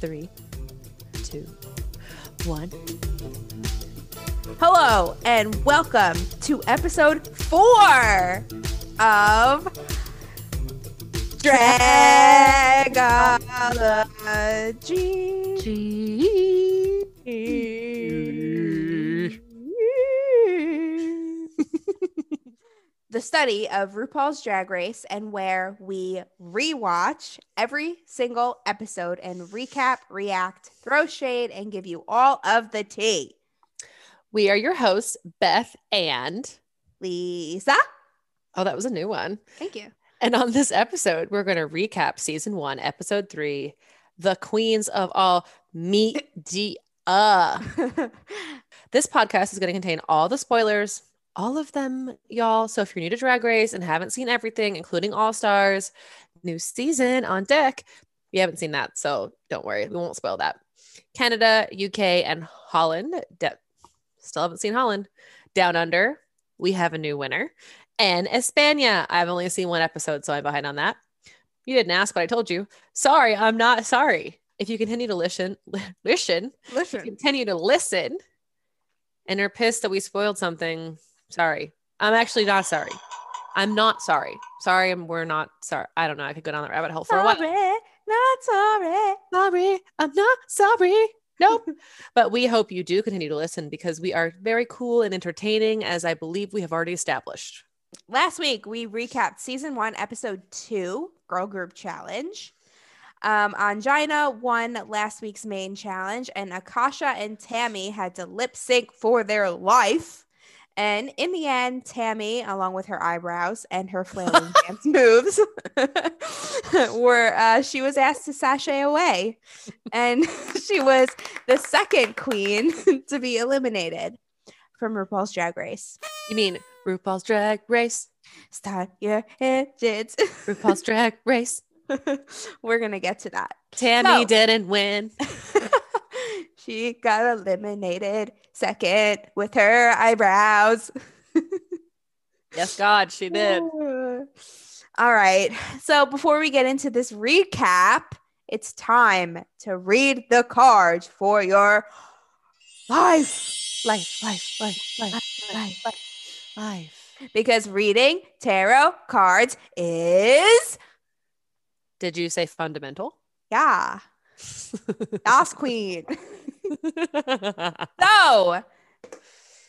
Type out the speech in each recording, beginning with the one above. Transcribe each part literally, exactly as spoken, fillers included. three, two, one. Hello and welcome to episode four of Dragology. The study of RuPaul's Drag Race, and where we rewatch every single episode and recap, react, throw shade, and give you all of the tea. We are your hosts, Beth and Lisa. Oh, that was a new one. Thank you. And on this episode, we're going to recap season one, episode three, the queens of all media. This podcast is going to contain all the spoilers, all of them, y'all. So if you're new to Drag Race and haven't seen everything, including All Stars, new season on deck, you haven't seen that. So don't worry. We won't spoil that. Canada, U K, and Holland. De- Still haven't seen Holland. Down Under, we have a new winner. And España, I've only seen one episode, so I'm behind on that. You didn't ask, but I told you. Sorry, I'm not sorry. If you continue to listen, listen, listen. continue to listen, and are pissed that we spoiled something, sorry. I'm actually not sorry. I'm not sorry. Sorry, and we're not sorry. I don't know. I could go down that rabbit hole for sorry, a while. Not sorry. Sorry, I'm not sorry. Nope. But we hope you do continue to listen because we are very cool and entertaining, as I believe we have already established. Last week, we recapped season one, episode two, Girl Group Challenge. Um, Angina won last week's main challenge, and Akasha and Tammy had to lip sync for their life. And in the end, Tammy, along with her eyebrows and her flailing dance moves, were uh, she was asked to sashay away. And she was the second queen to be eliminated from RuPaul's Drag Race. You mean RuPaul's Drag Race? Start your engines. RuPaul's Drag Race. We're going to get to that. Tammy so- didn't win. She got eliminated second with her eyebrows. Yes, God, she did. All right. So before we get into this recap, it's time to read the cards for your life. Life, life, life, life, life, life, life. life. Because reading tarot cards is... Did you say fundamental? Yeah. Das Queen. So,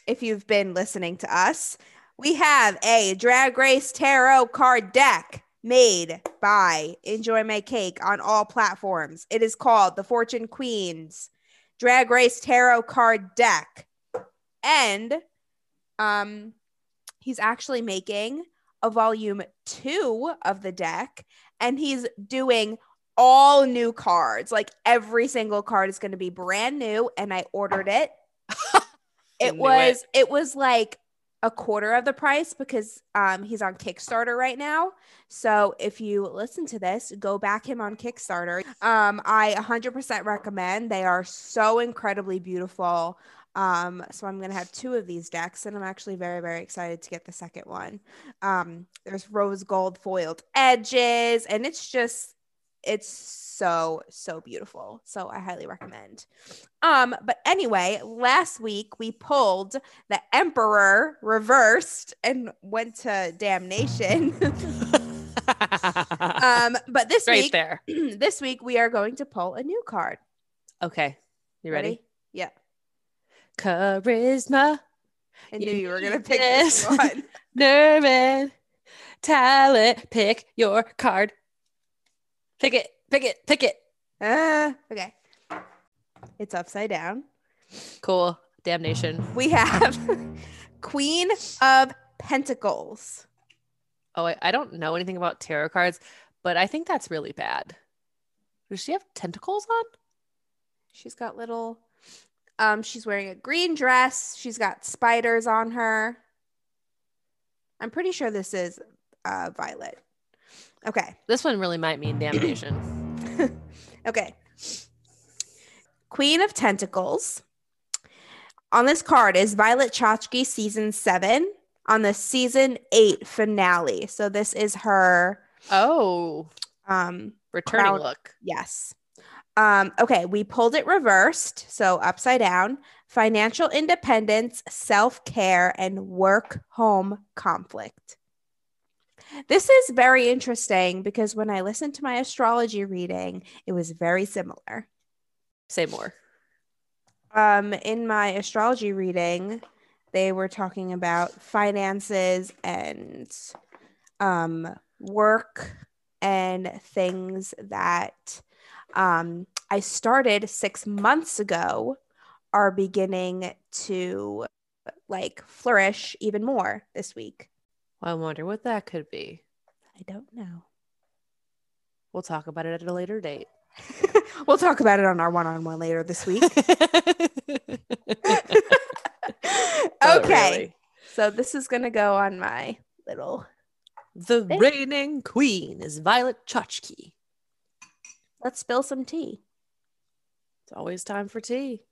if you've been listening to us, we have a Drag Race tarot card deck made by Enjoy My Cake on all platforms. It is called the Fortune Queen's Drag Race Tarot Card Deck. And um, he's actually making a volume two of the deck, and he's doing all new cards. Like every single card is going to be brand new. And I ordered it. it was, it. it was like a quarter of the price because um, he's on Kickstarter right now. So if you listen to this, go back him on Kickstarter. Um, I one hundred percent recommend. They are so incredibly beautiful. Um, so I'm going to have two of these decks, and I'm actually very, very excited to get the second one. Um, there's rose gold foiled edges, and it's just, it's so, so beautiful. So I highly recommend. Um, but anyway, last week we pulled the Emperor reversed and went to damnation. um, but this right week, there. this week we are going to pull a new card. Okay. You ready? ready? Yeah. Charisma. I knew you were going to pick this one. Nerve and talent. Pick your card. Pick it, pick it, pick it. Uh, okay. It's upside down. Cool. Damnation. We have Queen of Pentacles. Oh, I, I don't know anything about tarot cards, but I think that's really bad. Does she have tentacles on? She's got little, um, she's wearing a green dress. She's got spiders on her. I'm pretty sure this is uh, Violet. Okay. This one really might mean damnation. Okay. Queen of Tentacles. On this card is Violet Chachki, season seven, on the season eight finale. So this is her. Oh. Um, returning crown- look. Yes. Um, okay, we pulled it reversed, so upside down. Financial independence, self-care, and work-home conflict. This is very interesting because when I listened to my astrology reading, it was very similar. Say more. Um, in my astrology reading, they were talking about finances and um, work and things that um, I started six months ago are beginning to like flourish even more this week. Well, I wonder what that could be. I don't know. We'll talk about it at a later date. We'll talk about it on our one-on-one later this week. Okay. Really. So this is going to go on my little The thing. Reigning queen is Violet Chachki. Let's spill some tea. It's always time for tea.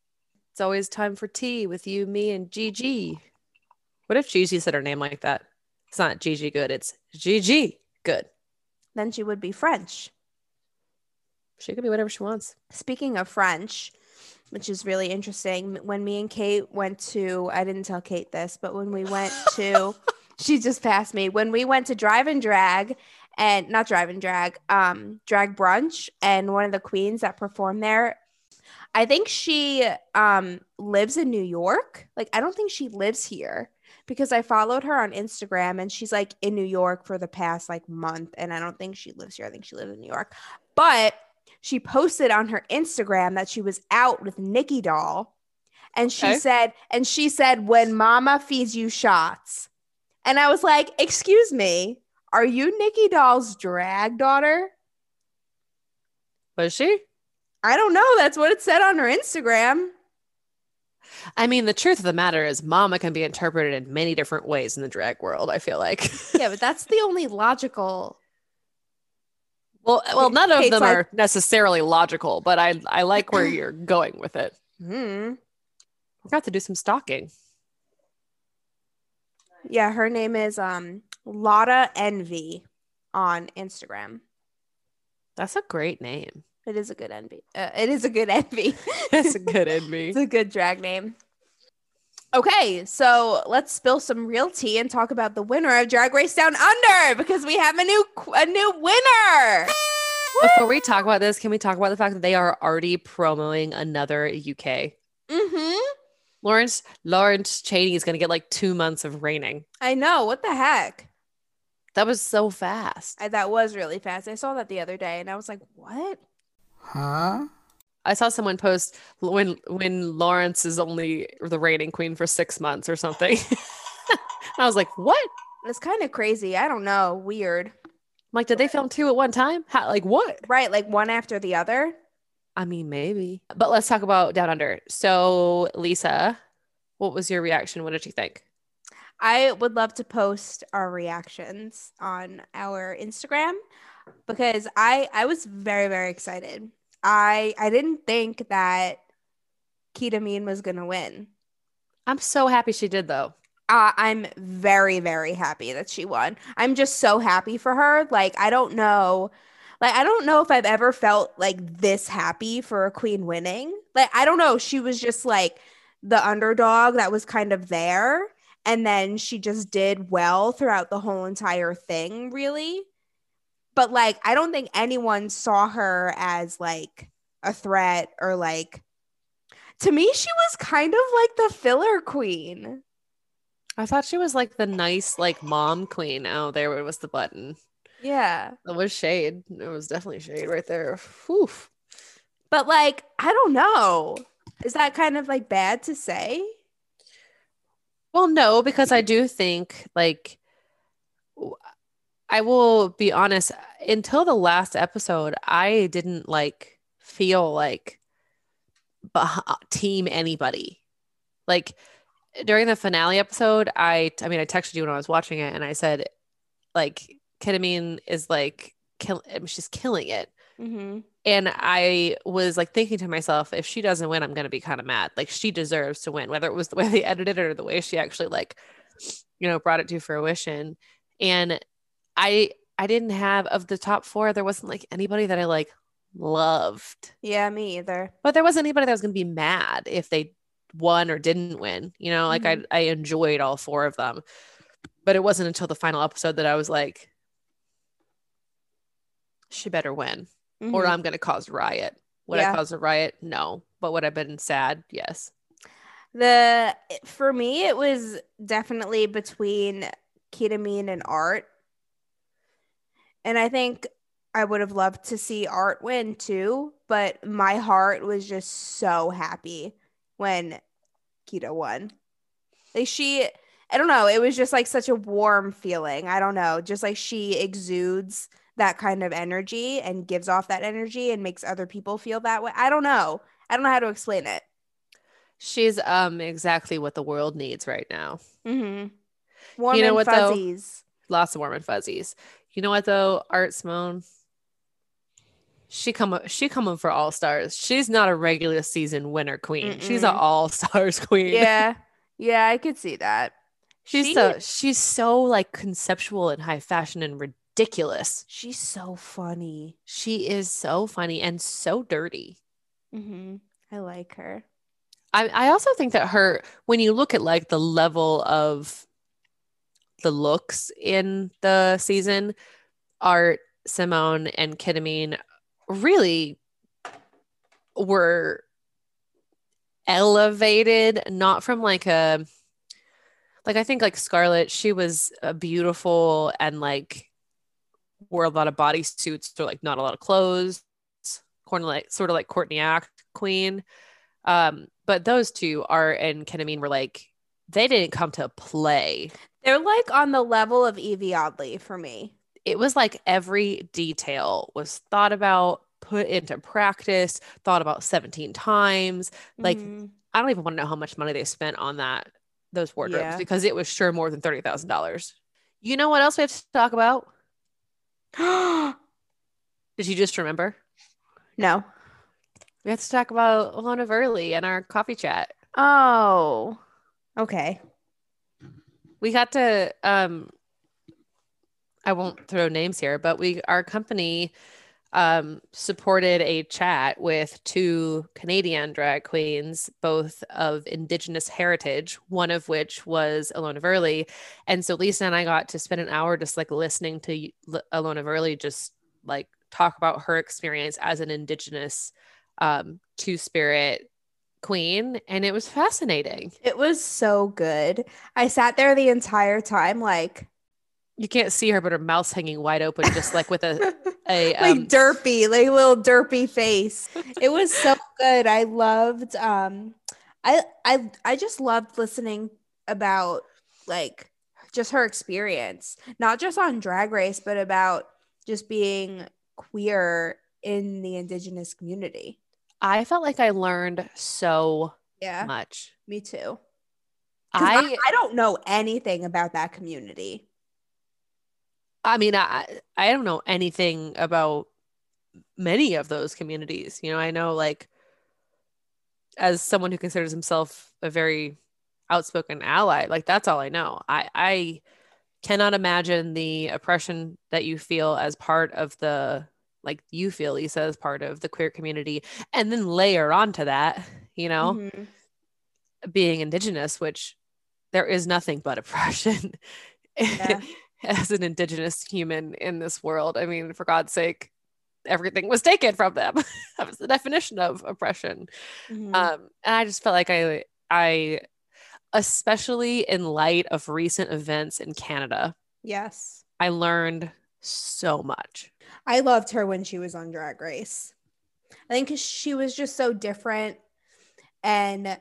It's always time for tea with you, me, and Gigi. What if Gigi said her name like that? It's not Gigi Good. It's Gigi Good. Then she would be French. She could be whatever she wants. Speaking of French, which is really interesting, when me and Kate went to, I didn't tell Kate this, but when we went to, she just passed me, when we went to Drive and Drag, and not Drive and Drag, um, Drag Brunch, and one of the queens that performed there, I think she um, lives in New York. Like, I don't think she lives here because I followed her on Instagram and she's like in New York for the past like month. And I don't think she lives here. I think she lives in New York. But she posted on her Instagram that she was out with Nikki Doll. And she okay. said, and she said, when mama feeds you shots. And I was like, excuse me, are you Nikki Doll's drag daughter? Was she? I don't know. That's what it said on her Instagram. I mean, the truth of the matter is mama can be interpreted in many different ways in the drag world, I feel like. Yeah, but that's the only logical. Well, well, none of Kate's them like, are necessarily logical, but I, I like where you're going with it. Mm-hmm. We've got to do some stalking. Yeah, her name is um, Lotta Envy on Instagram. That's a great name. It is a good envy. Uh, it is a good envy. That's a good envy. It's a good drag name. Okay, so let's spill some real tea and talk about the winner of Drag Race Down Under because we have a new a new winner. Before Woo! we talk about this, can we talk about the fact that they are already promoting another U K? Mm-hmm. Lawrence Lawrence Chaney is going to get like two months of reigning. I know. What the heck? That was so fast. I, that was really fast. I saw that the other day and I was like, what? Huh? I saw someone post when when Lawrence is only the reigning queen for six months or something. I was like, what? It's kind of crazy. I don't know. Weird. I'm like, did they film two at one time? How, like what? Right. Like one after the other. I mean, maybe. But let's talk about Down Under. So Lisa, what was your reaction? What did you think? I would love to post our reactions on our Instagram because I, I was very, very excited. I I didn't think that Kita Mean was going to win. I'm so happy she did, though. Uh, I'm very, very happy that she won. I'm just so happy for her. Like, I don't know. Like, I don't know if I've ever felt like this happy for a queen winning. Like, I don't know. She was just like the underdog that was kind of there. And then she just did well throughout the whole entire thing, really. But, like, I don't think anyone saw her as, like, a threat or, like, to me, she was kind of like the filler queen. I thought she was, like, the nice, like, mom queen. Oh, there was the button. Yeah. It was shade. It was definitely shade right there. Whew. But, like, I don't know. Is that kind of, like, bad to say? Well, no, because I do think, like, I will be honest, until the last episode, I didn't like feel like team anybody. Like during the finale episode, I I mean, I texted you when I was watching it and I said, like, Kita Mean is like, kill- she's killing it. Mm-hmm. And I was like thinking to myself, if she doesn't win, I'm going to be kind of mad. Like she deserves to win, whether it was the way they edited it or the way she actually like, you know, brought it to fruition. And I I didn't have of the top four. There wasn't like anybody that I like loved. Yeah, me either. But there wasn't anybody that was going to be mad if they won or didn't win. You know, like mm-hmm. I, I enjoyed all four of them. But it wasn't until the final episode that I was like, she better win mm-hmm. or I'm going to cause riot. Would yeah. I cause a riot? No. But would I have been sad? Yes. The for me, it was definitely between Kita Mean and Art. And I think I would have loved to see Art win too, but my heart was just so happy when Kita won. Like she, I don't know, it was just like such a warm feeling. I don't know, just like she exudes that kind of energy and gives off that energy and makes other people feel that way. I don't know. I don't know how to explain it. She's um exactly what the world needs right now. Mm-hmm. Warm you know and what, fuzzies. Though? Lots of warm and fuzzies. You know what though, Art Simone? She come she coming for all stars. She's not a regular season winner queen. Mm-mm. She's an all stars queen. Yeah, yeah, I could see that. She's she, so she's so like conceptual and high fashion and ridiculous. She's so funny. She is so funny and so dirty. Mm-hmm. I like her. I, I also think that her, when you look at like the level of the looks in the season, Art, Simone, and Kita Mean really were elevated, not from like a, like I think like Scarlett, she was a beautiful and like wore a lot of bodysuits or like not a lot of clothes, sort of like Courtney Act queen. Um, but those two, Art and Kita Mean, were like, they didn't come to play. They're like on the level of Evie Oddly for me. It was like every detail was thought about, put into practice, thought about seventeen times. Like, mm-hmm. I don't even want to know how much money they spent on that, those wardrobes, yeah. because it was sure more than thirty thousand dollars. You know what else we have to talk about? Did you just remember? No. We have to talk about Alona Verley and our coffee chat. Oh, okay. We got to, um, I won't throw names here, but we, our company um, supported a chat with two Canadian drag queens, both of Indigenous heritage, one of which was Alona Verley. And so Lisa and I got to spend an hour just like listening to L- Alona Verley just like talk about her experience as an Indigeness um two-spirit queen, and it was fascinating. It was so good. I sat there the entire time, like you can't see her, but her mouth's hanging wide open, just like with a a um, like derpy, like little derpy face. It was so good. I loved um I I I just loved listening about like just her experience, not just on Drag Race, but about just being queer in the Indigenous community. I felt like I learned so yeah, much. Me too. I, I I don't know anything about that community. I mean, I I don't know anything about many of those communities. You know, I know like as someone who considers himself a very outspoken ally, like that's all I know. I I cannot imagine the oppression that you feel as part of the like you feel, Lisa, as part of the queer community, and then layer onto that, you know, mm-hmm. being Indigenous, which there is nothing but oppression yeah. as an Indigenous human in this world. I mean, for God's sake, everything was taken from them. That was the definition of oppression. Mm-hmm. Um, and I just felt like I, I, especially in light of recent events in Canada. Yes. I learned so much. I loved her when she was on Drag Race. I think 'cause she was just so different, and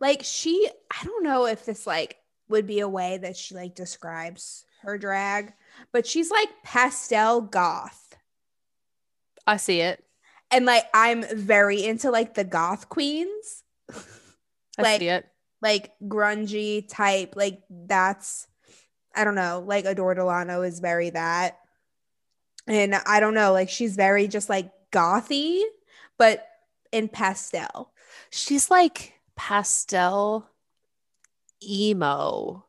like she, I don't know if this like would be a way that she like describes her drag, but she's like pastel goth. I see it. And like I'm very into like the goth queens. I like, see it. Like grungy type, like that's I don't know, like Adore Delano is very that. And I don't know, like she's very just like gothy, but in pastel. She's like pastel emo,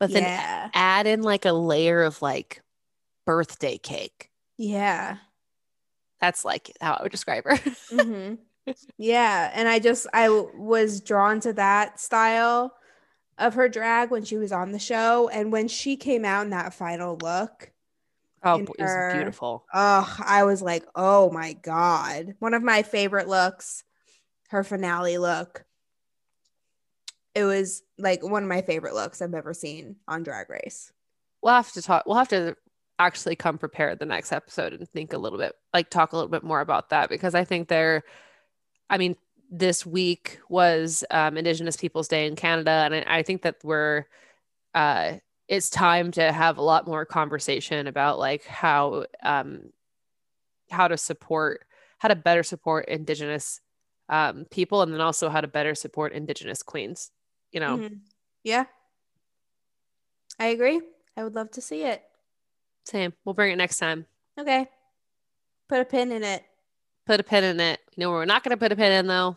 but then yeah. add in like a layer of like birthday cake. Yeah. That's like how I would describe her. Mm-hmm. Yeah. And I just, I w- was drawn to that style of her drag when she was on the show. And when she came out in that final look. Oh, it was beautiful. Oh, I was like, oh my God. One of my favorite looks, her finale look. It was like one of my favorite looks I've ever seen on Drag Race. We'll have to talk. We'll have to actually come prepared the next episode and think a little bit, like talk a little bit more about that, because I think there, I mean, this week was um, Indigenous Peoples Day in Canada. And I, I think that we're, uh, it's time to have a lot more conversation about like how, um, how to support, how to better support Indigenous um, people, and then also how to better support Indigenous queens, you know? Mm-hmm. Yeah. I agree. I would love to see it. Same. We'll bring it next time. Okay. Put a pin in it. Put a pin in it. You know where we're not going to put a pin in, though?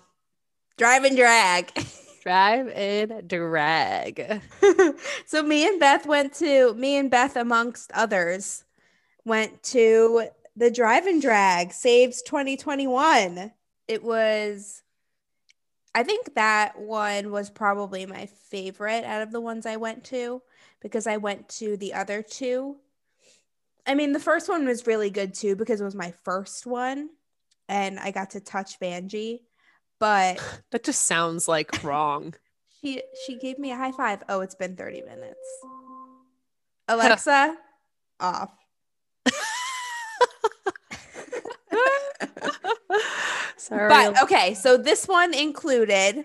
Drive and drag. Drive and drag. So me and Beth went to, me and Beth amongst others, went to the Drive and Drag Saves twenty twenty-one. It was, I think that one was probably my favorite out of the ones I went to, because I went to the other two. I mean, the first one was really good too, because it was my first one and I got to touch Vanjie, but that just sounds like wrong. She she gave me a high five. Oh, it's been thirty minutes. Alexa, off. Sorry. But okay, so this one included,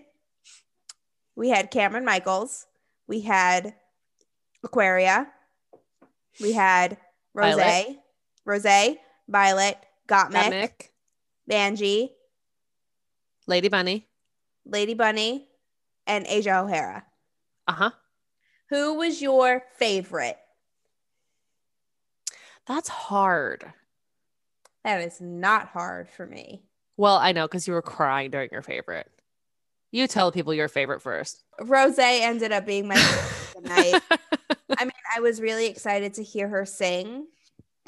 we had Cameron Michaels, we had Aquaria, we had Rosé, Rosé, Violet, Gottmik, Vanjie, Lady Bunny, Lady Bunny, and Asia O'Hara. Uh-huh. Who was your favorite? That's hard. That is not hard for me. Well, I know, because you were crying during your favorite. You tell people your favorite first. Rosé ended up being my favorite tonight. I mean, I was really excited to hear her sing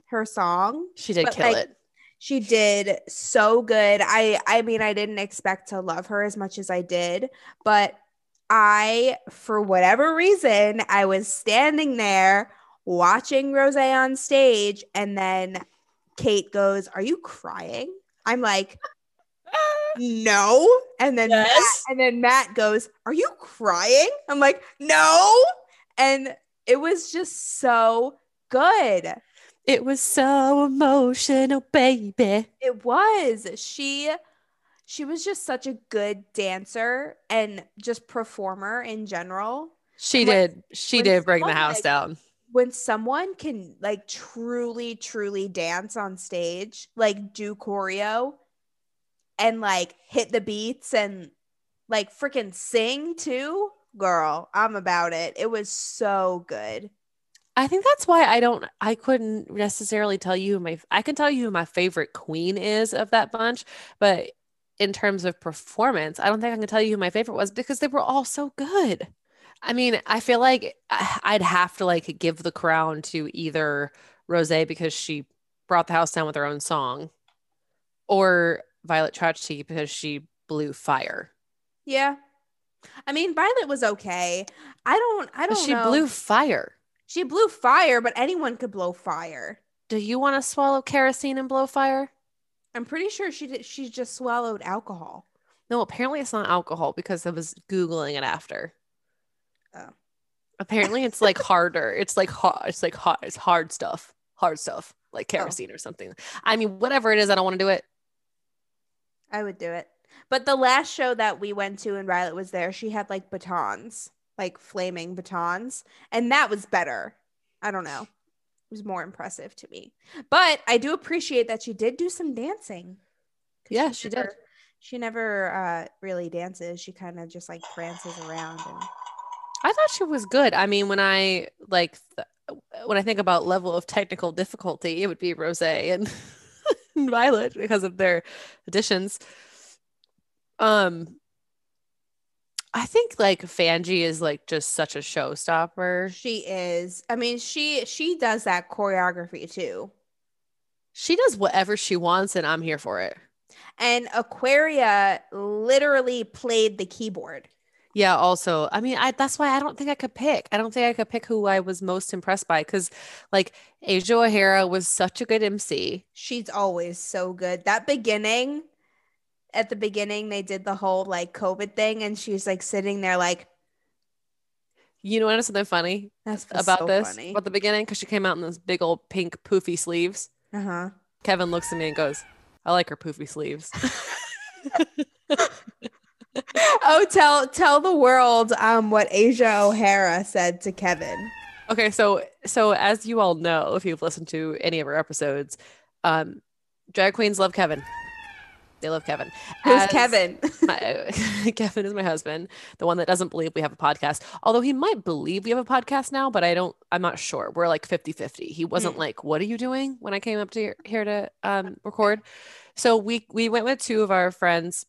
her song. She did kill like, it. She did so good. I, I mean, I didn't expect to love her as much as I did, but I, for whatever reason, I was standing there watching Rosé on stage, and then Kate goes, "Are you crying?" I'm like, "No." And then, yes. Matt, and then Matt goes, "Are you crying?" I'm like, "No." And it was just so good. It was so emotional, baby. It was. She she was just such a good dancer and just performer in general. She when, did. She did bring someone, the house like, down. When someone can like truly, truly dance on stage, like do choreo and like hit the beats and like freaking sing too. Girl, I'm about it. It was so good. I think that's why I don't, I couldn't necessarily tell you my, I can tell you who my favorite queen is of that bunch, but in terms of performance, I don't think I can tell you who my favorite was, because they were all so good. I mean, I feel like I'd have to like give the crown to either Rosé, because she brought the house down with her own song, or Violet Chachki, because she blew fire. Yeah. I mean, Violet was okay. I don't, I don't she know. She blew fire. She blew fire, but anyone could blow fire. Do you want to swallow kerosene and blow fire? I'm pretty sure she did. She just swallowed alcohol. No, apparently it's not alcohol, because I was Googling it after. Oh. Apparently it's like harder. It's like hard. It's like hard. It's hard stuff. Hard stuff. Like kerosene oh. or something. I mean, whatever it is, I don't want to do it. I would do it. But the last show that we went to and Violet was there, she had like batons, like flaming batons. And that was better. I don't know. It was more impressive to me. But I do appreciate that she did do some dancing. Yeah, she, she never, did. She never uh, really dances. She kind of just like prances around. And I thought she was good. I mean, when I like, th- when I think about level of technical difficulty, it would be Rosé and, and Violet, because of their additions. Um, I think like Vanjie is like just such a showstopper. She is. I mean, she she does that choreography too. She does whatever she wants, and I'm here for it. And Aquaria literally played the keyboard. Yeah, also, I mean, I that's why I don't think I could pick. I don't think I could pick who I was most impressed by, because, like, Asia O'Hara was such a good M C. She's always so good. That beginning, at the beginning, they did the whole, like, COVID thing, and she's, like, sitting there, like, you know what is something funny that's about so this? Funny. About the beginning, because she came out in those big old pink poofy sleeves. Uh-huh. Kevin looks at me and goes, I like her poofy sleeves. Oh, tell tell the world um what Asia O'Hara said to Kevin. Okay, so so as you all know, if you've listened to any of our episodes, um, drag queens love Kevin. They love Kevin. Who's as Kevin? my, Kevin is my husband, the one that doesn't believe we have a podcast. Although he might believe we have a podcast now, but I don't, I'm not sure. We're like fifty-fifty. He wasn't mm. like, what are you doing when I came up to here, here to um, record? So we, we went with two of our friends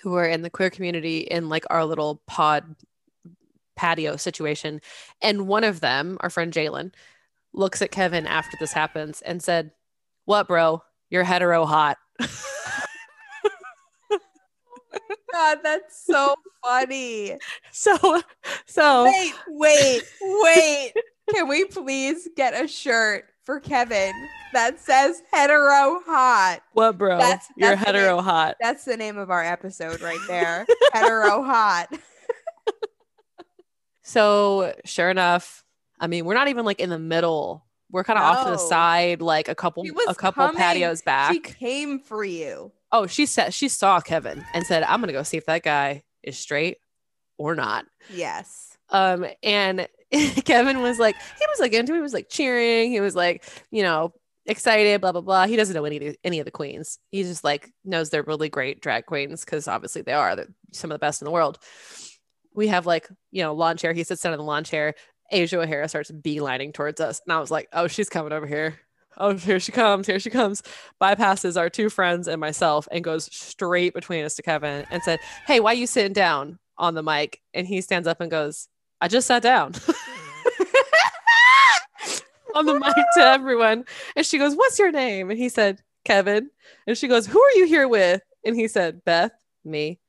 who are in the queer community in like our little pod patio situation. And one of them, our friend Jalen, looks at Kevin after this happens and said, what, bro? You're hetero hot. God, that's so funny. So, so wait, wait, wait. Can we please get a shirt for Kevin that says hetero hot? What, bro? That's, that's You're hetero name. Hot. That's the name of our episode right there. Hetero hot. So, sure enough, I mean, we're not even like in the middle. We're kind of no. off to the side, like a couple, a couple coming. patios back. She came for you. Oh, she said she saw Kevin and said, I'm going to go see if that guy is straight or not. Yes. Um, and Kevin was like, he was like into it. He was like cheering. He was like, you know, excited, blah, blah, blah. He doesn't know any, any of the queens. He just like knows they're really great drag queens because obviously they are. They're some of the best in the world. We have like, you know, lawn chair. He sits down in the lawn chair. Asia O'Hara starts beelining towards us. And I was like, oh, she's coming over here. Oh, here she comes, here she comes, bypasses our two friends and myself and goes straight between us to Kevin and said, hey, why are you sitting down on the mic? And he stands up and goes, I just sat down on the mic to everyone. And she goes, what's your name? And he said, Kevin. And she goes, who are you here with? And he said, Beth, me.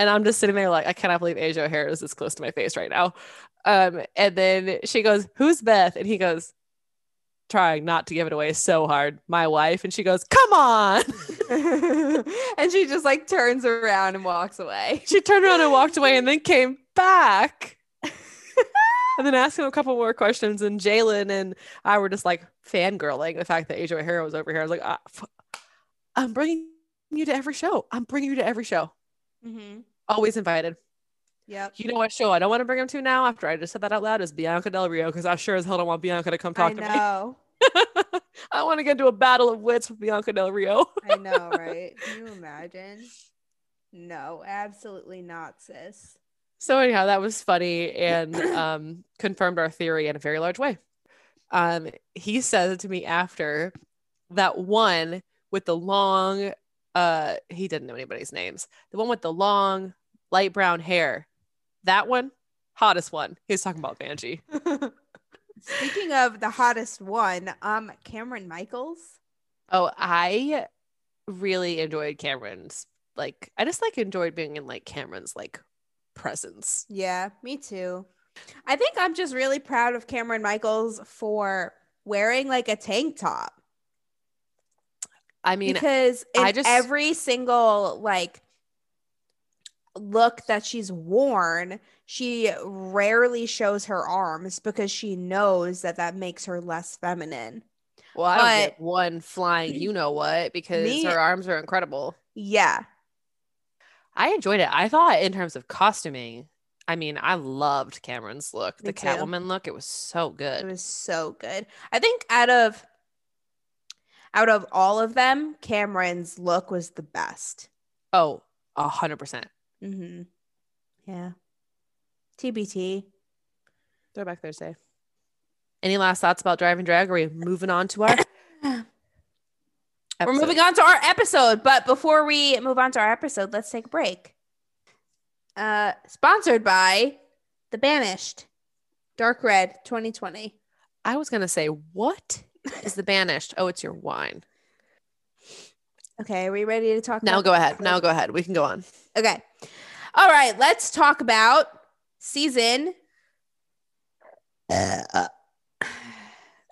And I'm just sitting there like, I cannot believe Asia O'Hara is this close to my face right now. Um, and then she goes, who's Beth? And he goes, trying not to give it away so hard, my wife. And she goes, come on. And she just like turns around and walks away. She turned around and walked away and then came back and then asked him a couple more questions. And Jalen and I were just like fangirling the fact that Asia O'Hara was over here. I was like, ah, f- I'm bringing you to every show. I'm bringing you to every show. Mm-hmm. Always invited. Yeah, you know what show I don't want to bring him to now after I just said that out loud is Bianca Del Rio, because I sure as hell don't want Bianca to come talk I to know. me. I want to get into a battle of wits with Bianca Del Rio. I know, right? Can you imagine? No, absolutely not, sis. So anyhow, that was funny and um, confirmed our theory in a very large way. Um, he says to me after that one with the long, uh, he didn't know anybody's names. The one with the long light brown hair. That one, hottest one. He was talking about Vanjie. Speaking of the hottest one, um, Cameron Michaels. Oh, I really enjoyed Cameron's. Like, I just like enjoyed being in like Cameron's like presence. Yeah, me too. I think I'm just really proud of Cameron Michaels for wearing like a tank top. I mean, because in I just every single like look that she's worn, she rarely shows her arms because she knows that that makes her less feminine. Well, I don't get one flying you know what because me, her arms are incredible. Yeah, I enjoyed it. I thought in terms of costuming, I mean, I loved Cameron's look. Me the too. Catwoman look, it was so good. It was so good. I think out of out of all of them, Cameron's look was the best. Oh, a hundred percent. Mm-hmm. Yeah. T B T. Throwback Thursday. Any last thoughts about Drive and Drag? Or are we moving on to our episode? We're moving on to our episode, but before we move on to our episode, let's take a break. Uh, sponsored by The Banished. Dark Red twenty twenty. I was gonna say, what is The Banished. Oh, it's your wine. Okay, are we ready to talk? Now go ahead. Now go ahead. We can go on. Okay. All right, let's talk about season. Uh, uh.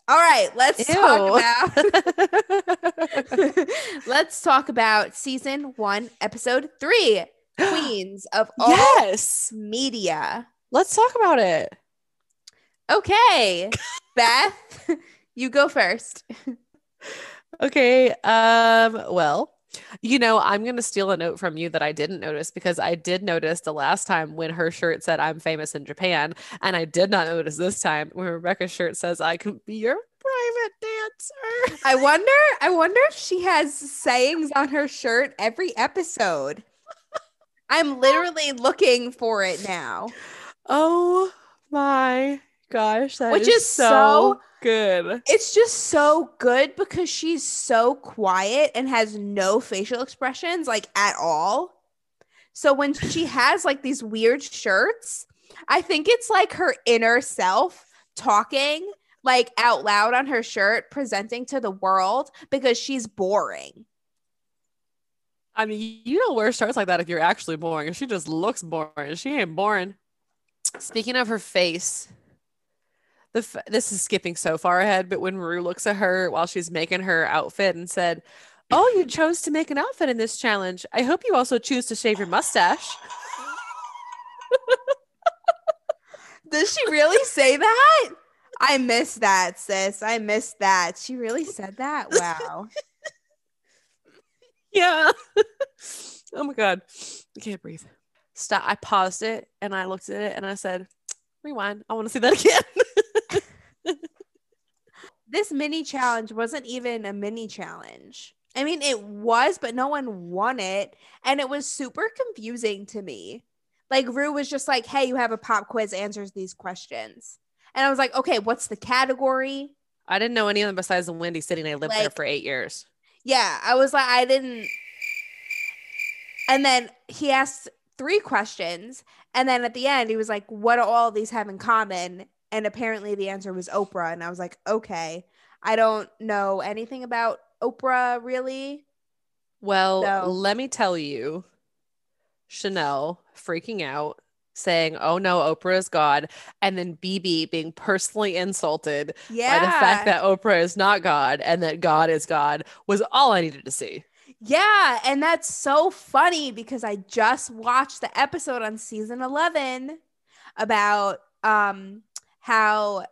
All right, let's Ew. talk about. Let's talk about season one, episode three, Queens of All yes. Media. Let's talk about it. Okay, Beth, you go first. Okay. Um, well, you know, I'm going to steal a note from you that I didn't notice, because I did notice the last time when her shirt said I'm famous in Japan, and I did not notice this time when Rebecca's shirt says I can be your private dancer. I wonder, I wonder if she has sayings on her shirt every episode. I'm literally looking for it now. Oh my gosh. That Which is, is so, so good. It's just so good because she's so quiet and has no facial expressions, like, at all. So when she has, like, these weird shirts, I think it's like her inner self talking, like, out loud on her shirt, presenting to the world, because she's boring. I mean, you don't wear shirts like that if you're actually boring. She just looks boring. She ain't boring. Speaking of her face, the f- this is skipping so far ahead, but when Rue looks at her while she's making her outfit and said, "Oh, you chose to make an outfit in this challenge. I hope you also choose to shave your mustache." Does she really say that? I miss that, sis. I miss that. She really said that? Wow. Yeah. Oh my God. I can't breathe. Stop. I paused it and I looked at it and I said, rewind. I want to see that again. This mini challenge wasn't even a mini challenge. I mean, it was, but no one won it. And it was super confusing to me. Like, Rue was just like, hey, you have a pop quiz, answers these questions. And I was like, okay, what's the category? I didn't know any of them besides the Windy City, and I lived like, there for eight years. Yeah, I was like, I didn't. And then he asked three questions. And then at the end, he was like, what do all these have in common? And apparently the answer was Oprah. And I was like, okay, I don't know anything about Oprah, really. Well, so. Let me tell you, Chanel freaking out, saying, oh no, Oprah is God. And then B B being personally insulted yeah. by the fact that Oprah is not God and that God is God was all I needed to see. Yeah. And that's so funny because I just watched the episode on season eleven about um, how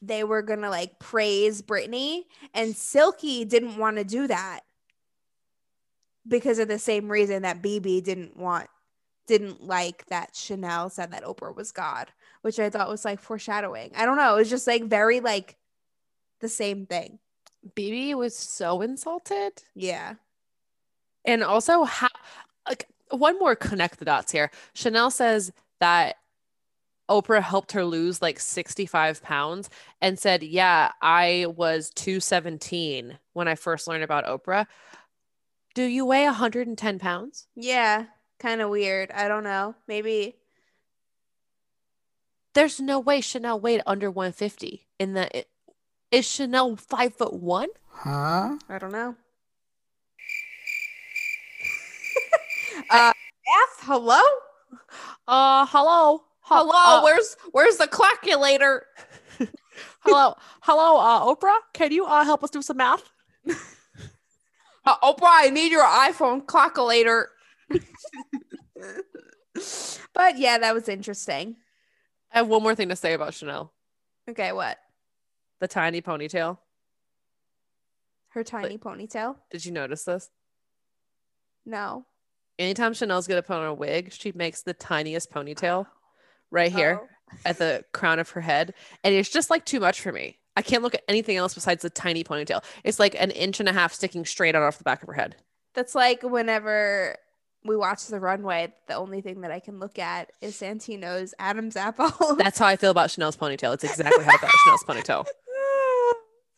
they were going to like praise Britney, and Silky didn't want to do that because of the same reason that B B didn't want didn't like that Chanel said that Oprah was God, which I thought was like foreshadowing. I don't know. It was just like very like the same thing. B B was so insulted. Yeah. And also how, like, one more connect the dots here. Chanel says that Oprah helped her lose like sixty-five pounds and said, yeah, I was two seventeen when I first learned about Oprah. Do you weigh one hundred ten pounds? Yeah. Kind of weird. I don't know. Maybe there's no way Chanel weighed under one fifty. In the it, is Chanel five foot one? Huh? I don't know. uh, Beth, hello. Uh, hello. Hello. Uh, where's Where's the calculator? hello, hello. Uh, Oprah, can you uh help us do some math? uh, Oprah, I need your iPhone calculator. But yeah, that was interesting. I have one more thing to say about Chanel. Okay, what? The tiny ponytail. Her tiny but, ponytail? Did you notice this? No. Anytime Chanel's gonna put on a wig, she makes the tiniest ponytail right here oh. at the crown of her head. And it's just like too much for me. I can't look at anything else besides the tiny ponytail. It's like an inch and a half sticking straight out off the back of her head. That's like whenever we watch The Runway, the only thing that I can look at is Santino's Adam's apple. That's how I feel about Chanel's ponytail. It's exactly how I feel about Chanel's ponytail.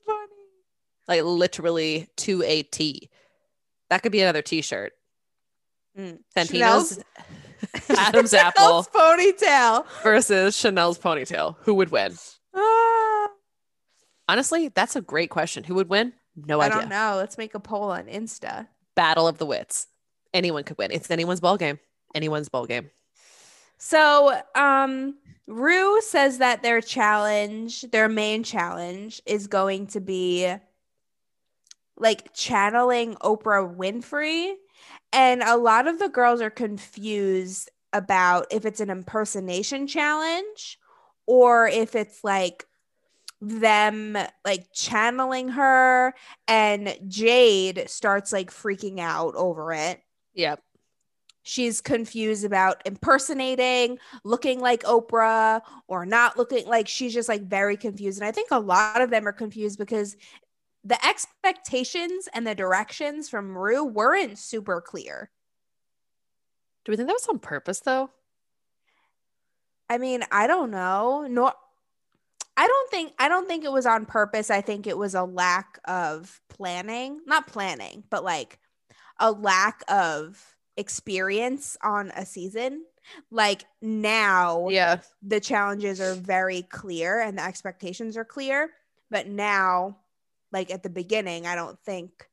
Funny. Like literally to a T. That could be another t-shirt. Mm. Santino's Chanel's- Adam's apple ponytail versus Chanel's ponytail. Who would win? Uh, Honestly, that's a great question. Who would win? No idea. I don't know. Let's make a poll on Insta. Battle of the wits. Anyone could win. It's anyone's ball game. Anyone's ball game. So, um, Rue says that their challenge, their main challenge, is going to be like channeling Oprah Winfrey. And a lot of the girls are confused about if it's an impersonation challenge or if it's like them like channeling her, and Jade starts like freaking out over it. Yep. She's confused about impersonating, looking like Oprah, or not looking like. She's just like very confused. And I think a lot of them are confused because the expectations and the directions from Rue weren't super clear. Do we think that was on purpose though? I mean, I don't know. No, I don't think, I don't think it was on purpose. I think it was a lack of planning, not planning, but like a lack of experience on a season. Like now, yeah, the challenges are very clear and the expectations are clear, but now, like at the beginning, I don't think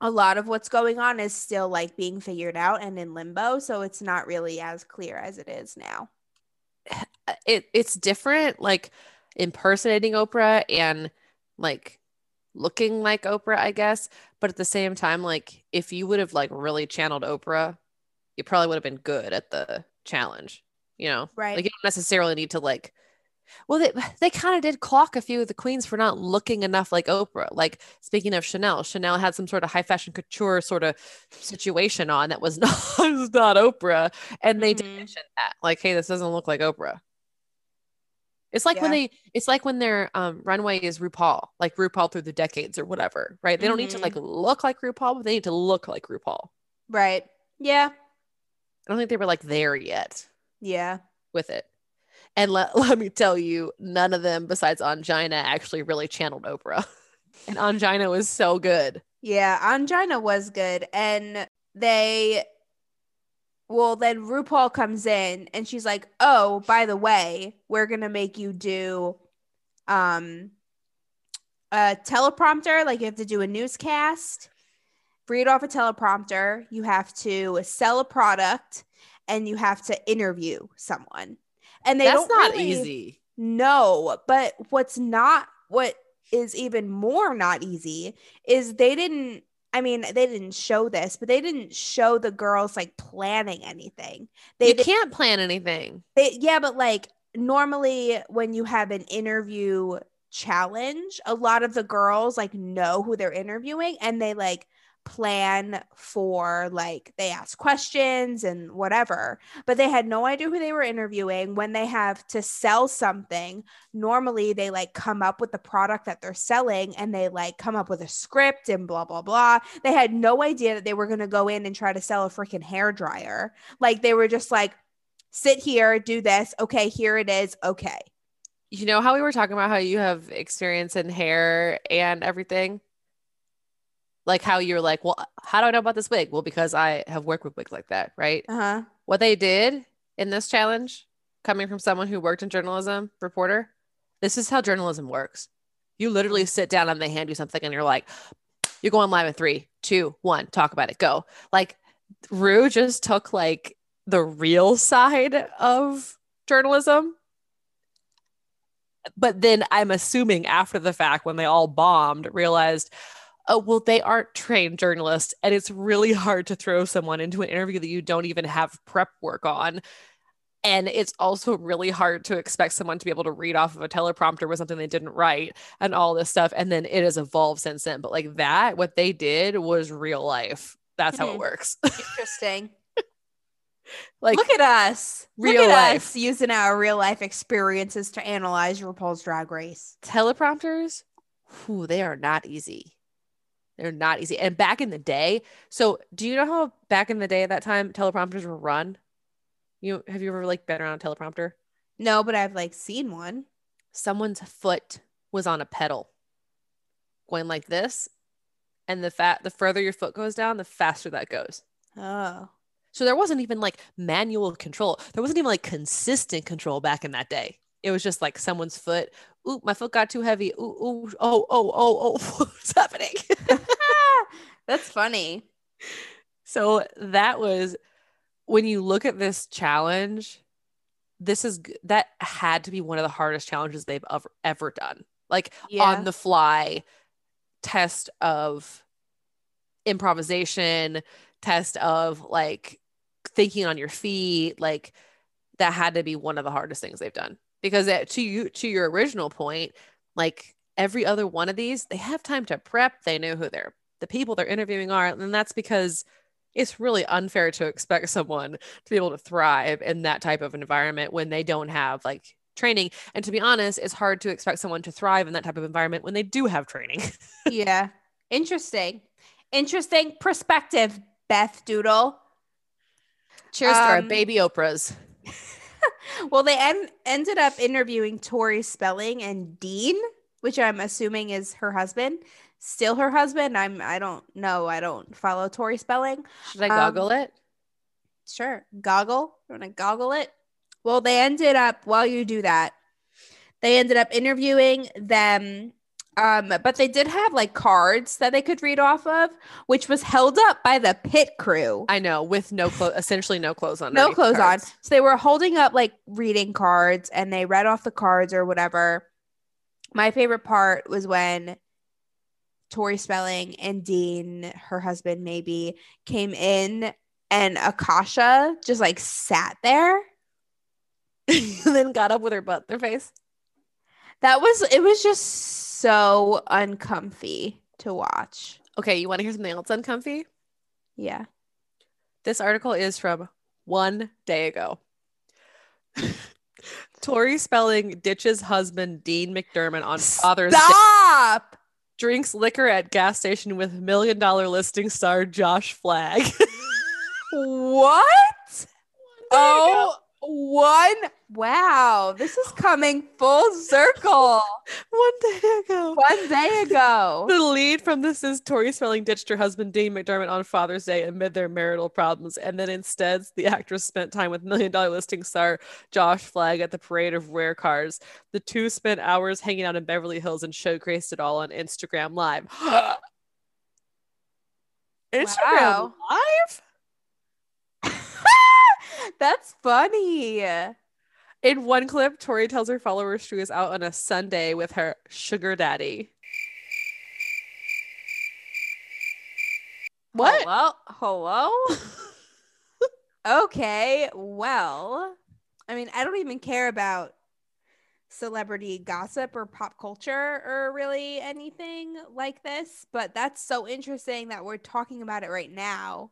a lot of what's going on is still like being figured out and in limbo. So it's not really as clear as it is now. It it's different, like impersonating Oprah and like looking like Oprah, I guess. But at the same time, like if you would have like really channeled Oprah, you probably would have been good at the challenge, you know? Right. Like you don't necessarily need to like, well, they, they kind of did clock a few of the queens for not looking enough like Oprah. Like speaking of Chanel, Chanel had some sort of high fashion couture sort of situation on that was not, was not Oprah. And they mm-hmm. did mention that like, hey, this doesn't look like Oprah. It's like yeah. when they, it's like when their um, runway is RuPaul, like RuPaul through the decades or whatever, right? They mm-hmm. don't need to like look like RuPaul, but they need to look like RuPaul. Right. Yeah. I don't think they were like there yet. Yeah. With it. And let, let me tell you, none of them besides Angina actually really channeled Oprah. And Angina was so good. Yeah, Angina was good. And they, well, then RuPaul comes in and she's like, oh, by the way, we're going to make you do um, a teleprompter. Like you have to do a newscast, read off a teleprompter. You have to sell a product and you have to interview someone. And they That's don't not really easy. No, but what's not, what is even more not easy is they didn't, I mean, they didn't show this, but they didn't show the girls like planning anything. They you can't plan anything. They, yeah, but like normally when you have an interview challenge, a lot of the girls like know who they're interviewing and they like plan for like they ask questions and whatever, but they had no idea who they were interviewing. When they have to sell something, normally they like come up with the product that they're selling and they like come up with a script and blah blah blah. They had no idea that they were going to go in and try to sell a freaking hair dryer. Like they were just like, sit here, do this, okay, here it is, okay. You know how we were talking about how you have experience in hair and everything? Like how you're like, well, how do I know about this wig? Well, because I have worked with wigs like that, right? Uh-huh. What they did in this challenge, coming from someone who worked in journalism, reporter, this is how journalism works. You literally sit down and they hand you something and you're like, you're going live in three, two, one, talk about it, go. Like Rue just took like the real side of journalism. But then I'm assuming after the fact, when they all bombed, realized, oh, well, they aren't trained journalists and it's really hard to throw someone into an interview that you don't even have prep work on. And it's also really hard to expect someone to be able to read off of a teleprompter with something they didn't write and all this stuff. And then it has evolved since then. But like that, what they did was real life. That's mm-hmm. how it works. Interesting. Like, look at us. Real look at life. Us using our real life experiences to analyze RuPaul's Drag Race. Teleprompters, whew, they are not easy. They're not easy. And back in the day, so do you know how back in the day at that time teleprompters were run? You have you ever like been around a teleprompter? No, but I've like seen one. Someone's foot was on a pedal going like this. And the fat the further your foot goes down, the faster that goes. Oh. So there wasn't even like manual control. There wasn't even like consistent control back in that day. it was just like someone's foot. Ooh, my foot got too heavy. Ooh, ooh, oh, oh, oh, oh, what's happening? That's funny. So that was, when you look at this challenge, this is, that had to be one of the hardest challenges they've ever, ever done. Like yeah. on the fly test of improvisation, test of like thinking on your feet, like that had to be one of the hardest things they've done. Because it, to you, to your original point, like every other one of these, they have time to prep. They know who they're, the people they're interviewing are. And that's because it's really unfair to expect someone to be able to thrive in that type of environment when they don't have like training. And to be honest, it's hard to expect someone to thrive in that type of environment when they do have training. Yeah. Interesting. Interesting perspective, Beth Doodle. Cheers um, to our baby Oprahs. Well, they en- ended up interviewing Tori Spelling and Dean, which I'm assuming is her husband. Still her husband. I'm, I don't know. I don't follow Tori Spelling. Should I goggle um, it? Sure. Goggle. You want to goggle it? Well, they ended up, while you do that, they ended up interviewing them. Um, but they did have like cards that they could read off of, which was held up by the pit crew. I know, with no clothes, essentially no clothes on. No clothes on. So they were holding up like reading cards and they read off the cards or whatever. My favorite part was when Tori Spelling and Dean, her husband maybe, came in and Akasha just like sat there and then got up with her butt in her face. That was, it was just so uncomfy to watch. Okay, you want to hear something else uncomfy? Yeah. This article is from one day ago. Tori Spelling ditches husband Dean McDermott on Father's Day. Stop! Drinks liquor at gas station with million dollar listing star Josh Flagg. What? Oh, one. Wow. This is coming full circle. One day ago. One day ago. The lead from this is Tori Spelling ditched her husband Dean McDermott on Father's Day amid their marital problems. And then instead, the actress spent time with million dollar listing star Josh Flagg at the parade of rare cars. The two spent hours hanging out in Beverly Hills and showcased it all on Instagram Live. Instagram wow. Live? That's funny. In one clip, Tori tells her followers she was out on a Sunday with her sugar daddy. What? Hello? Hello? Okay, well, I mean, I don't even care about celebrity gossip or pop culture or really anything like this, but that's so interesting that we're talking about it right now.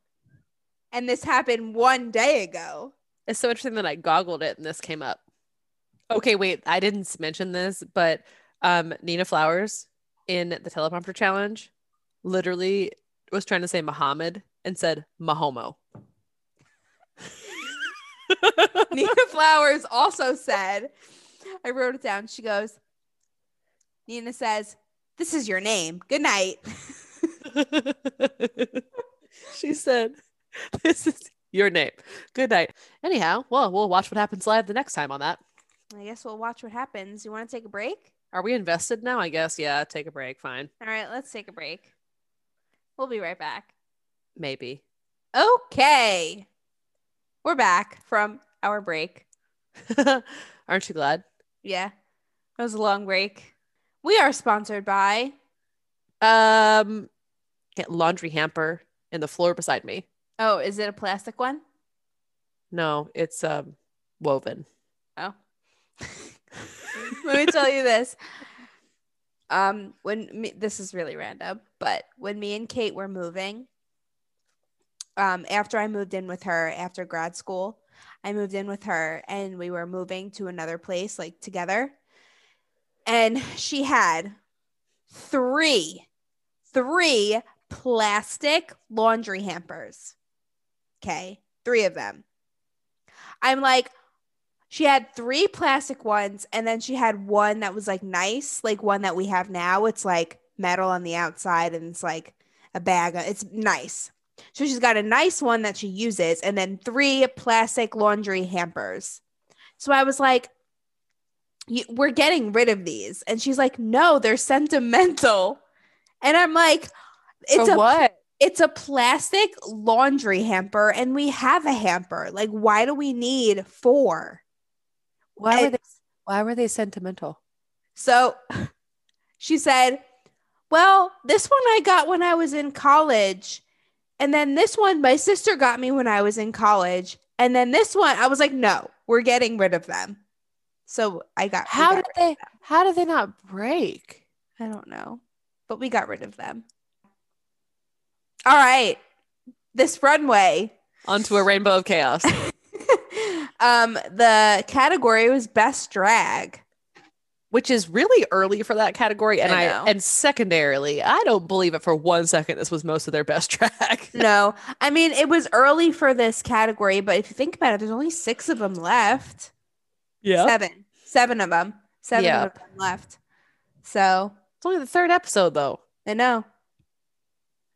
And this happened one day ago. It's so interesting that I goggled it and this came up. Okay, wait, I didn't mention this, but um, Nina Flowers in the teleprompter challenge literally was trying to say Muhammad and said Mahomo. Nina Flowers also said, I wrote it down. She goes, Nina says, "This is your name. Good night." She said, "This is your name. Good night." Anyhow, well, we'll watch what happens live the next time on that. I guess we'll watch what happens. You want to take a break? Are we invested now? I guess. Yeah, take a break. Fine. All right, let's take a break. We'll be right back. Maybe. Okay. We're back from our break. Aren't you glad? Yeah. That was a long break. We are sponsored by um laundry hamper in the floor beside me. Oh, is it a plastic one? No, it's um, woven. Oh. Let me tell you this. Um, when me, this is really random, but when me and Kate were moving, um, after I moved in with her after grad school, I moved in with her and we were moving to another place like together. And she had three, three plastic laundry hampers. Okay, three of them. I'm like, she had three plastic ones, and then she had one that was like nice, like one that we have now. It's like metal on the outside, and it's like a bag. It's nice. So she's got a nice one that she uses, and then three plastic laundry hampers. So I was like, we're getting rid of these. And she's like, no, they're sentimental. And I'm like, it's a, what? It's a plastic laundry hamper, and we have a hamper. Like, why do we need four? Why and, were they, why were they sentimental? So she said, well, this one I got when I was in college. And then this one, my sister got me when I was in college. And then this one, I was like, no, we're getting rid of them. So I got, how got did they, how did they not break? I don't know, but we got rid of them. All right. This runway. Onto a rainbow of chaos. um, the category was best drag, which is really early for that category. And I, I and secondarily, I don't believe it for one second this was most of their best drag. No, I mean, it was early for this category, but if you think about it, there's only six of them left. Yeah. Seven. Seven of them. Seven yeah. of them left. So. It's only the third episode, though. I know.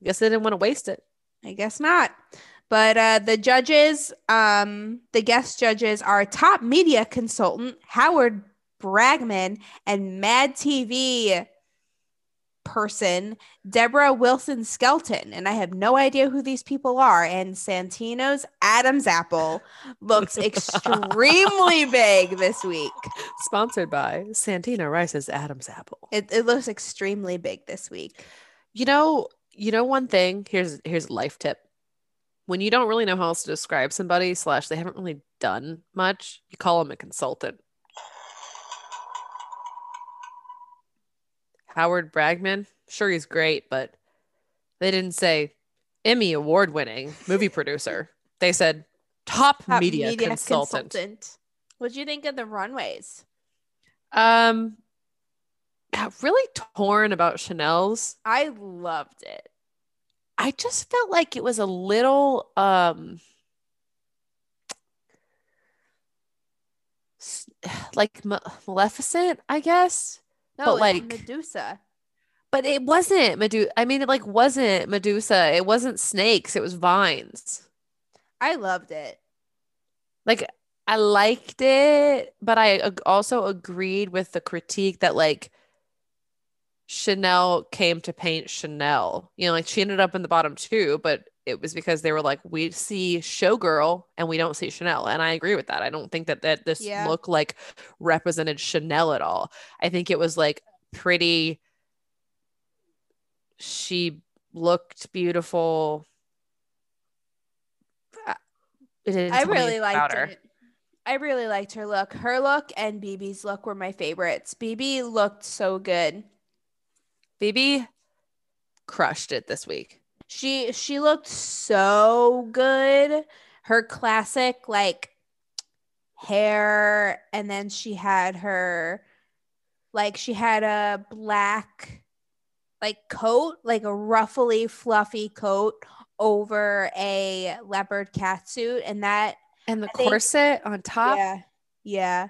I guess they didn't want to waste it. I guess not. But uh, the judges, um, the guest judges are top media consultant Howard Bragman and Mad T V person Deborah Wilson Skelton, and I have no idea who these people are. And Santino's Adam's apple looks extremely big this week. Sponsored by Santino Rice's Adam's apple. It, it looks extremely big this week. You know, you know one thing. Here's here's a life tip. When you don't really know how else to describe somebody slash they haven't really done much, you call them a consultant. Howard Bragman, sure he's great, but they didn't say Emmy award winning movie producer. They said top, top media, media consultant. consultant. What'd you think of the runways? Um, really torn about Chanel's. I loved it. I just felt like it was a little um, like ma- Maleficent, I guess. No, but like Medusa, but it wasn't Medusa. I mean, it like wasn't Medusa. It wasn't snakes. It was vines. I loved it. Like I liked it, but I ag- also agreed with the critique that like Chanel came to paint Chanel. You know, like she ended up in the bottom two, but it was because they were like, we see Showgirl and we don't see Chanel. And I agree with that. I don't think that, that this yeah. look like represented Chanel at all. I think it was like pretty. She looked beautiful. I really liked her. I really liked her look. Her look and B B's look were my favorites. B B looked so good. B B crushed it this week. She she looked so good. Her classic like hair, and then she had her like she had a black like coat, like a ruffly fluffy coat over a leopard catsuit, and that and the I corset think, on top. Yeah, yeah.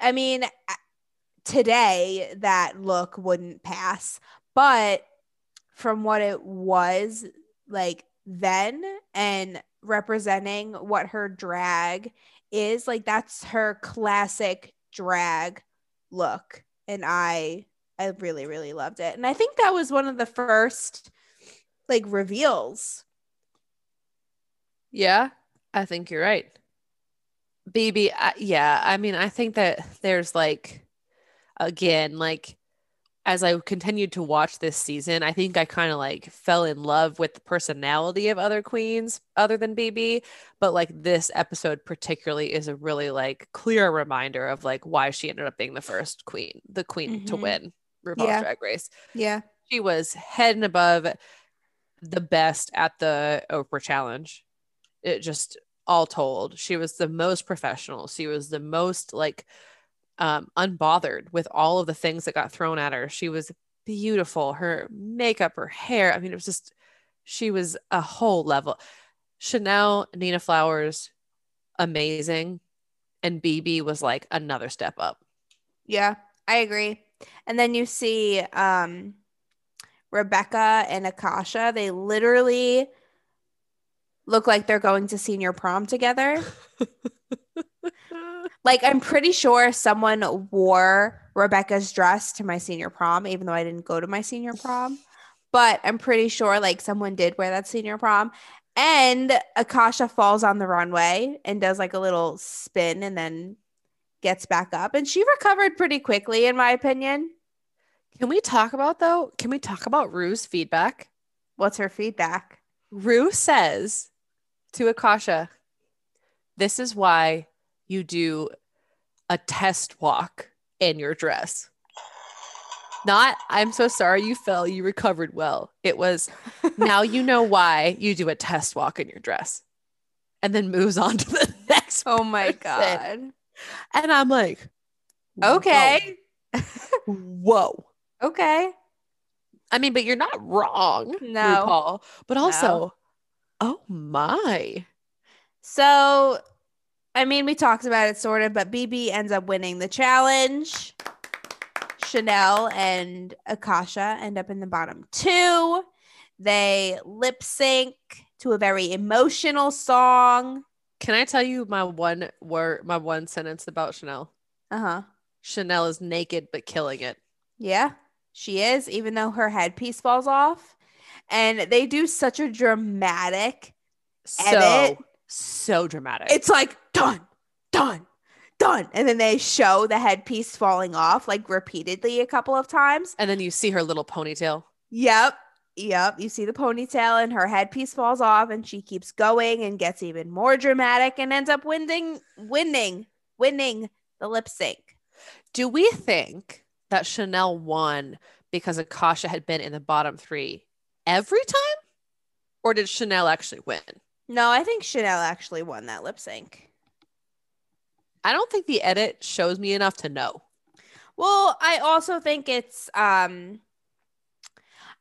I mean, today that look wouldn't pass, but from what it was. Like then and representing what her drag is, like that's her classic drag look, and I I really really loved it. And I think that was one of the first like reveals. Yeah, I think you're right. B B, I, yeah, I mean I think that there's like again like as I continued to watch this season, I think I kind of like fell in love with the personality of other queens other than B B. But like this episode particularly is a really like clear reminder of like why she ended up being the first queen, the queen mm-hmm. to win RuPaul's yeah. Drag Race. Yeah. She was head and above the best at the Oprah Challenge. It just all told. She was the most professional. She was the most like Um, unbothered with all of the things that got thrown at her. She was beautiful. Her makeup, her hair. I mean, it was just, she was a whole level. Chanel, Nina Flowers, amazing. And B B was like another step up. Yeah, I agree. And then you see um, Rebecca and Akasha. They literally look like they're going to senior prom together. Like, I'm pretty sure someone wore Rebecca's dress to my senior prom, even though I didn't go to my senior prom. But I'm pretty sure, like, someone did wear that senior prom. And Akasha falls on the runway and does, like, a little spin and then gets back up. And she recovered pretty quickly, in my opinion. Can we talk about, though? Can we talk about Rue's feedback? What's her feedback? Rue says to Akasha, this is why you do a test walk in your dress. Not, I'm so sorry you fell, you recovered well. It was, now you know why you do a test walk in your dress. And then moves on to the next Oh my person. God. And I'm like, okay. Whoa. Whoa. Okay. I mean, but you're not wrong, no. RuPaul. But also, no. Oh my. So, I mean, we talked about it sort of, but B B ends up winning the challenge. Chanel and Akasha end up in the bottom two. They lip sync to a very emotional song. Can I tell you my one word, my one sentence about Chanel? Uh-huh. Chanel is naked but killing it. Yeah, she is, even though her headpiece falls off. And they do such a dramatic so, edit. So dramatic. It's like, done, done. Done. And then they show the headpiece falling off, like, repeatedly a couple of times. And then you see her little ponytail. Yep. Yep. You see the ponytail and her headpiece falls off and she keeps going and gets even more dramatic and ends up winning, winning, winning the lip sync. Do we think that Chanel won because Akasha had been in the bottom three every time? Or did Chanel actually win? No, I think Chanel actually won that lip sync. I don't think the edit shows me enough to know. Well, I also think it's, um,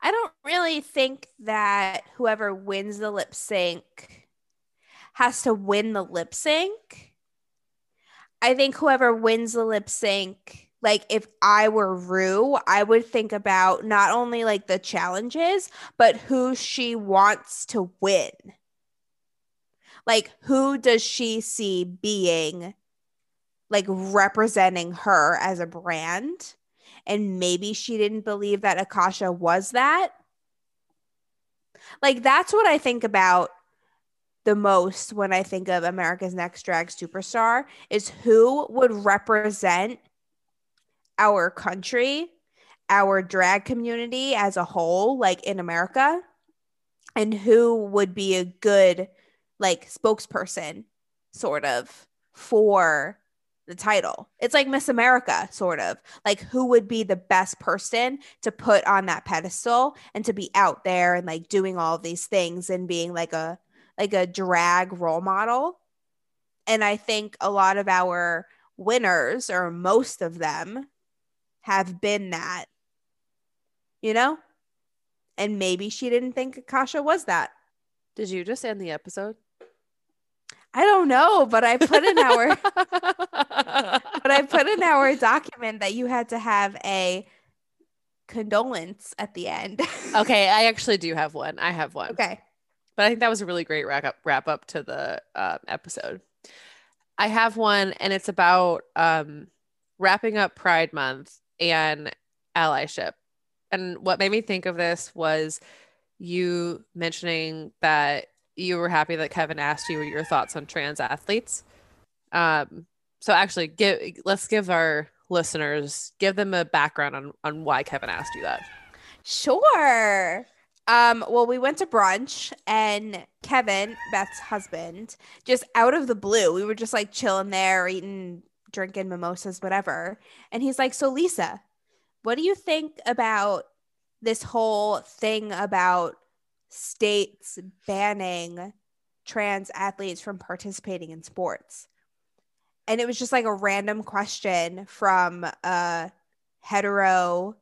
I don't really think that whoever wins the lip sync has to win the lip sync. I think whoever wins the lip sync, like, if I were Rue, I would think about not only, like, the challenges, but who she wants to win. Like, who does she see being, like, representing her as a brand. And maybe she didn't believe that Akasha was that. Like, that's what I think about the most when I think of America's Next Drag Superstar, is who would represent our country, our drag community as a whole, like, in America, and who would be a good, like, spokesperson, sort of, for the title. It's like Miss America, sort of, like, who would be the best person to put on that pedestal and to be out there and, like, doing all these things and being like a like a drag role model. And I think a lot of our winners, or most of them, have been that, you know. And maybe she didn't think Akasha was that. Did you just end the episode? I don't know, but I put in our but I put in our document that you had to have a condolence at the end. Okay, I actually do have one. I have one. Okay. But I think that was a really great wrap up wrap up to the uh, episode. I have one, and it's about um, wrapping up Pride Month and allyship. And what made me think of this was you mentioning that you were happy that Kevin asked you your thoughts on trans athletes. Um, so actually give, let's give our listeners, give them a background on, on why Kevin asked you that. Sure. Um, well, we went to brunch, and Kevin, Beth's husband, just out of the blue, we were just, like, chilling there, eating, drinking mimosas, whatever. And he's like, so Lisa, what do you think about this whole thing about states banning trans athletes from participating in sports? And it was just, like, a random question from a hetero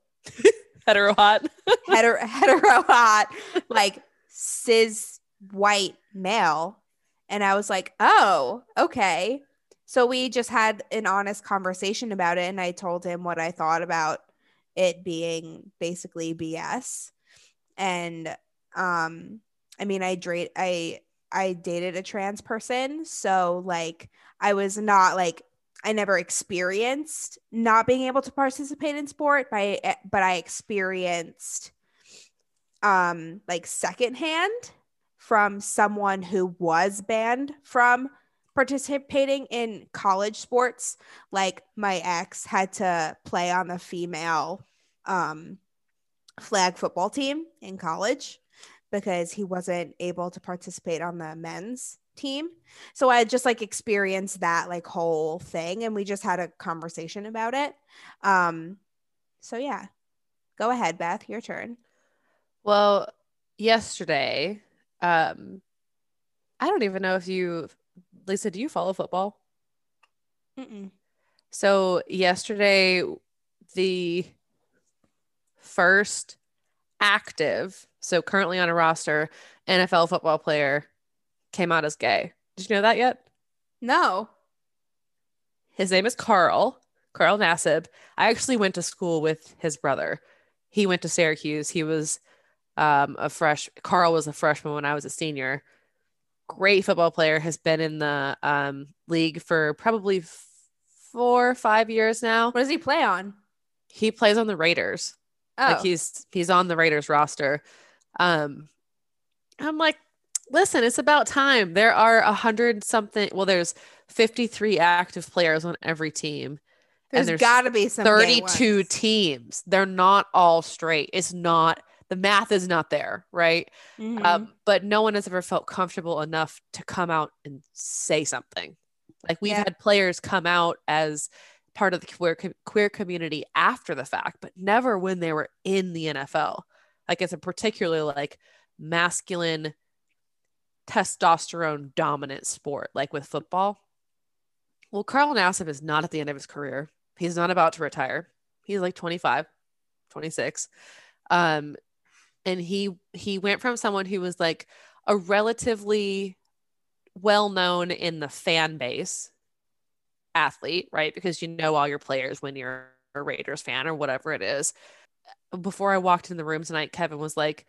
hetero hot hetero, hetero hot like cis white male. And I was like, oh, okay. So we just had an honest conversation about it, and I told him what I thought about it being basically B S. And Um, I mean, I, dra- I, I dated a trans person. So, like, I was not, like, I never experienced not being able to participate in sport, but I, but I experienced um, like secondhand from someone who was banned from participating in college sports. Like my ex had to play on the female um, flag football team in college because he wasn't able to participate on the men's team. So I just like experienced that like whole thing, and we just had a conversation about it. Um, so yeah, go ahead, Beth, your turn. Well, yesterday, um, I don't even know if you, Lisa, do you follow football? Mm-mm. So yesterday, the first active, so currently on a roster, N F L football player came out as gay. Did you know that yet? No. His name is Carl, Carl Nassib. I actually went to school with his brother. He went to Syracuse. He was um, a fresh, Carl was a freshman when I was a senior. Great football player, has been in the um, league for probably f- four or five years now. What does he play on? He plays on the Raiders. Oh. Like he's, he's on the Raiders roster. Um, I'm like, listen, it's about time. There are a hundred something. Well, there's fifty-three active players on every team. There's, and there's gotta be some thirty-two teams. They're not all straight. It's not, the math is not there. Right. Mm-hmm. Um, but no one has ever felt comfortable enough to come out and say something. Like we've yeah. had players come out as part of the queer, queer community after the fact, but never when they were in the N F L. Like it's a particularly like masculine, testosterone dominant sport, like with football. Well, Carl Nassib is not at the end of his career. He's not about to retire. He's like twenty-five, twenty-six. Um, and he, he went from someone who was like a relatively well-known in the fan base athlete, right? Because you know all your players when you're a Raiders fan or whatever it is. Before I walked in the room tonight, Kevin was like,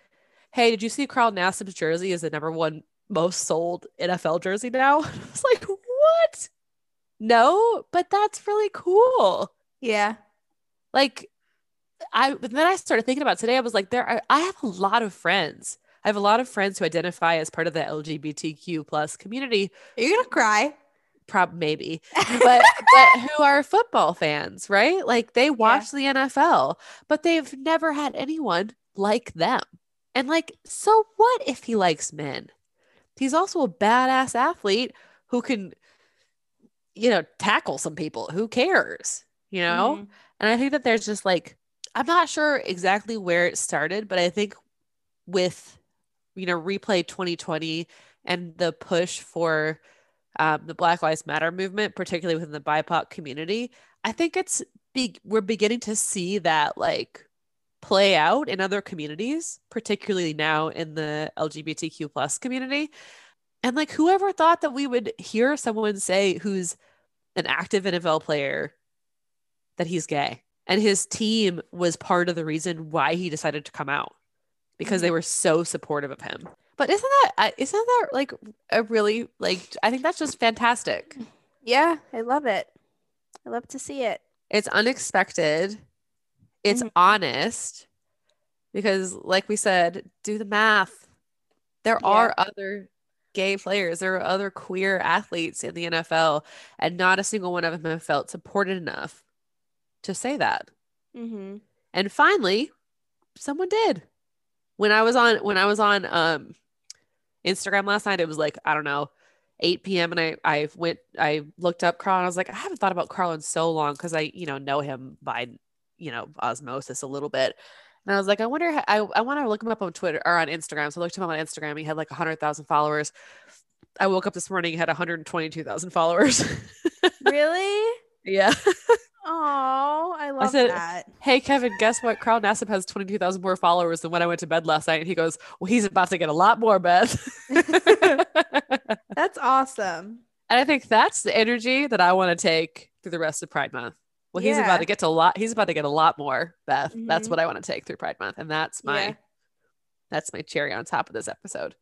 hey, did you see Carl Nassib's jersey is the number one most sold N F L jersey now? I was like, what? No, but that's really cool. Yeah. Like I, then I started thinking about today. I was like, there are, I have a lot of friends. I have a lot of friends who identify as part of the L G B T Q plus community. Are you going to cry? Probably maybe, but, but who are football fans, right? Like they watch yeah. the N F L, but they've never had anyone like them. And like, so what if he likes men? He's also a badass athlete who can, you know, tackle some people. Who cares, you know? Mm-hmm. And I think that there's just like, I'm not sure exactly where it started, but I think with, you know, Replay twenty twenty and the push for um, the Black Lives Matter movement, particularly within the B I P O C community, I think it's big. We're beginning to see that like play out in other communities, particularly now in the L G B T Q plus community. And like, whoever thought that we would hear someone say who's an active N F L player that he's gay, and his team was part of the reason why he decided to come out, because they were so supportive of him. But isn't that, isn't that like a really, like, I think that's just fantastic. Yeah. I love it. I love to see it. It's unexpected. It's mm-hmm. honest, because like we said, do the math. There yeah. are other gay players. There are other queer athletes in the N F L, and not a single one of them have felt supported enough to say that. Mm-hmm. And finally, someone did. When I was on, when I was on um, Instagram last night, it was like, I don't know, eight p.m. And I, I went, I looked up Carl, and I was like, I haven't thought about Carl in so long, because I, you know, know him by, you know, osmosis a little bit. And I was like, I wonder how, I, I want to look him up on Twitter or on Instagram. So I looked him up on Instagram. He had like a hundred thousand followers. I woke up this morning, he had one hundred twenty-two thousand followers. Really? Yeah. Oh, I love I said, that. Hey Kevin, guess what? Carl Nassib has twenty-two thousand more followers than when I went to bed last night. And he goes, well, he's about to get a lot more, Beth. That's awesome. And I think that's the energy that I want to take through the rest of Pride Month. Well, yeah. he's about to get to a lot. He's about to get a lot more, Beth. Mm-hmm. That's what I want to take through Pride Month. And that's my, yeah. that's my cherry on top of this episode.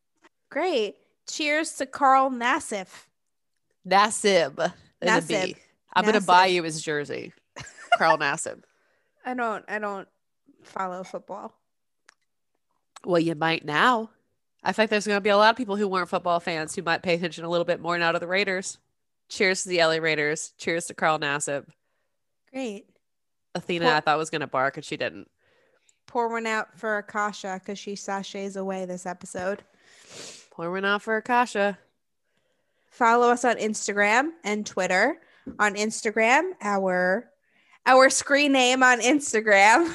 Great. Cheers to Carl Nassib. Nassib. Nassib. I'm Nassib. Gonna buy you his jersey. Carl Nassib. I don't I don't follow football. Well, you might now. I think there's gonna be a lot of people who weren't football fans who might pay attention a little bit more now to the Raiders. Cheers to the L A Raiders. Cheers to Carl Nassib. Great. Athena, Poor- I thought was gonna bark and she didn't. Pour one out for Akasha because she sashays away this episode. Pour one out for Akasha. Follow us on Instagram and Twitter. On Instagram, our our screen name on Instagram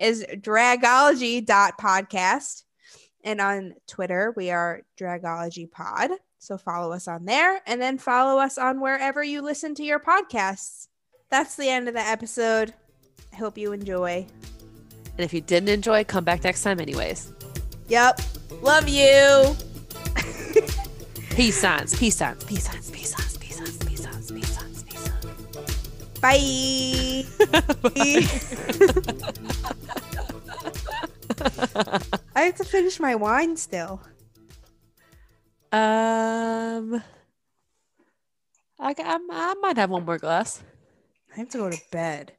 is dragology dot podcast. And on Twitter, we are dragologypod. So follow us on there and then follow us on wherever you listen to your podcasts. That's the end of the episode. I hope you enjoy. And if you didn't enjoy, come back next time anyways. Yep. Love you. Peace signs, peace signs, peace signs, peace signs, peace signs, peace signs, peace signs, peace signs. Bye. Bye. I have to finish my wine still. Um, I, I, I might have one more glass. I have to go to bed.